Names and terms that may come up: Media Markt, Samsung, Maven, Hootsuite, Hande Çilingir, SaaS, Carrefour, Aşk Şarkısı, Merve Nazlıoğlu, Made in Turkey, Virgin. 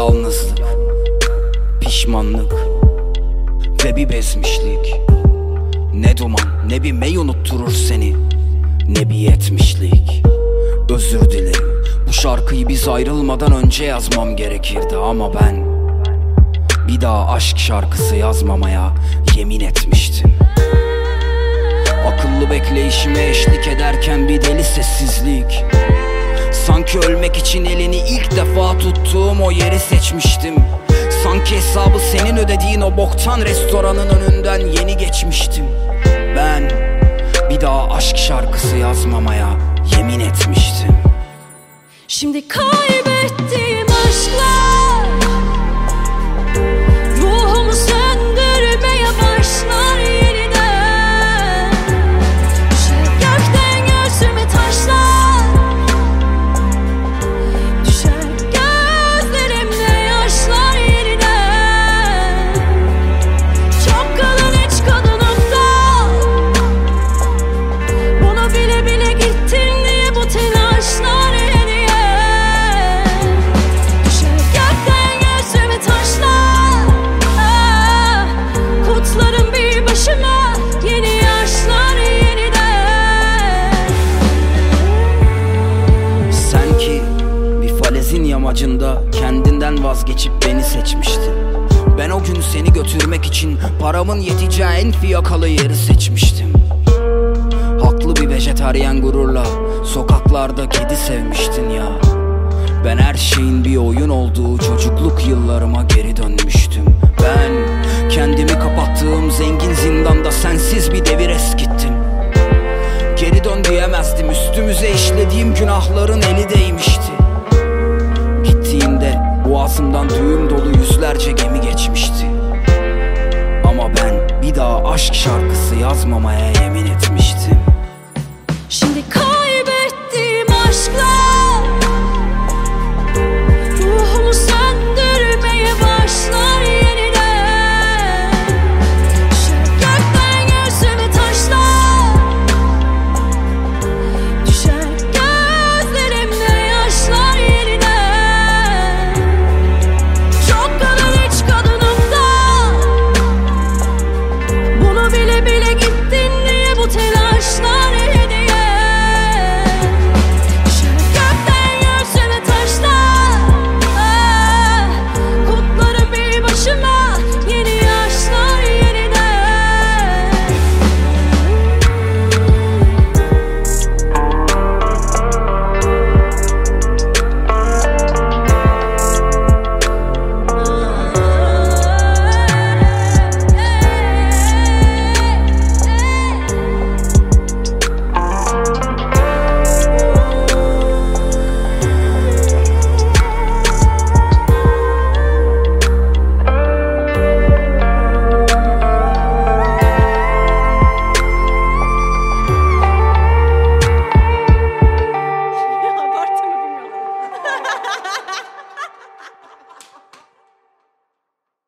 Yalnızlık, pişmanlık ve bir bezmişlik. Ne duman ne bir mey unutturur seni, ne bir yetmişlik. Özür dilerim, bu şarkıyı biz ayrılmadan önce yazmam gerekirdi ama ben bir daha aşk şarkısı yazmamaya yemin etmiştim. Akıllı bekleyişime eşlik ederken bir deli sessizlik. Sanki ölmek için elini ilk defa tuttuğum o yeri seçmiştim. Sanki hesabı senin ödediğin o boktan restoranın önünden yeni geçmiştim. Ben bir daha aşk şarkısı yazmamaya yemin etmiştim. Şimdi kaybettiğim aşklar ruhumu söndürmeye başlar yeniden. Gökten gözüme taşlar. Kendinden vazgeçip beni seçmiştin. Ben o gün seni götürmek için paramın yeteceği en fiyakalı yeri seçmiştim. Haklı bir vejetaryen gururla sokaklarda kedi sevmiştin ya. Ben her şeyin bir oyun olduğu çocukluk yıllarıma geri dönmüştüm. Ben kendimi kapattığım zengin zindanda sensiz bir devir eskittim. Geri dön diyemezdim, üstümüze işlediğim günahların eli değmişti. Boğazımdan düğüm dolu yüzlerce gemi geçmişti. Ama ben bir daha aşk şarkısı yazmamaya yemin ettim.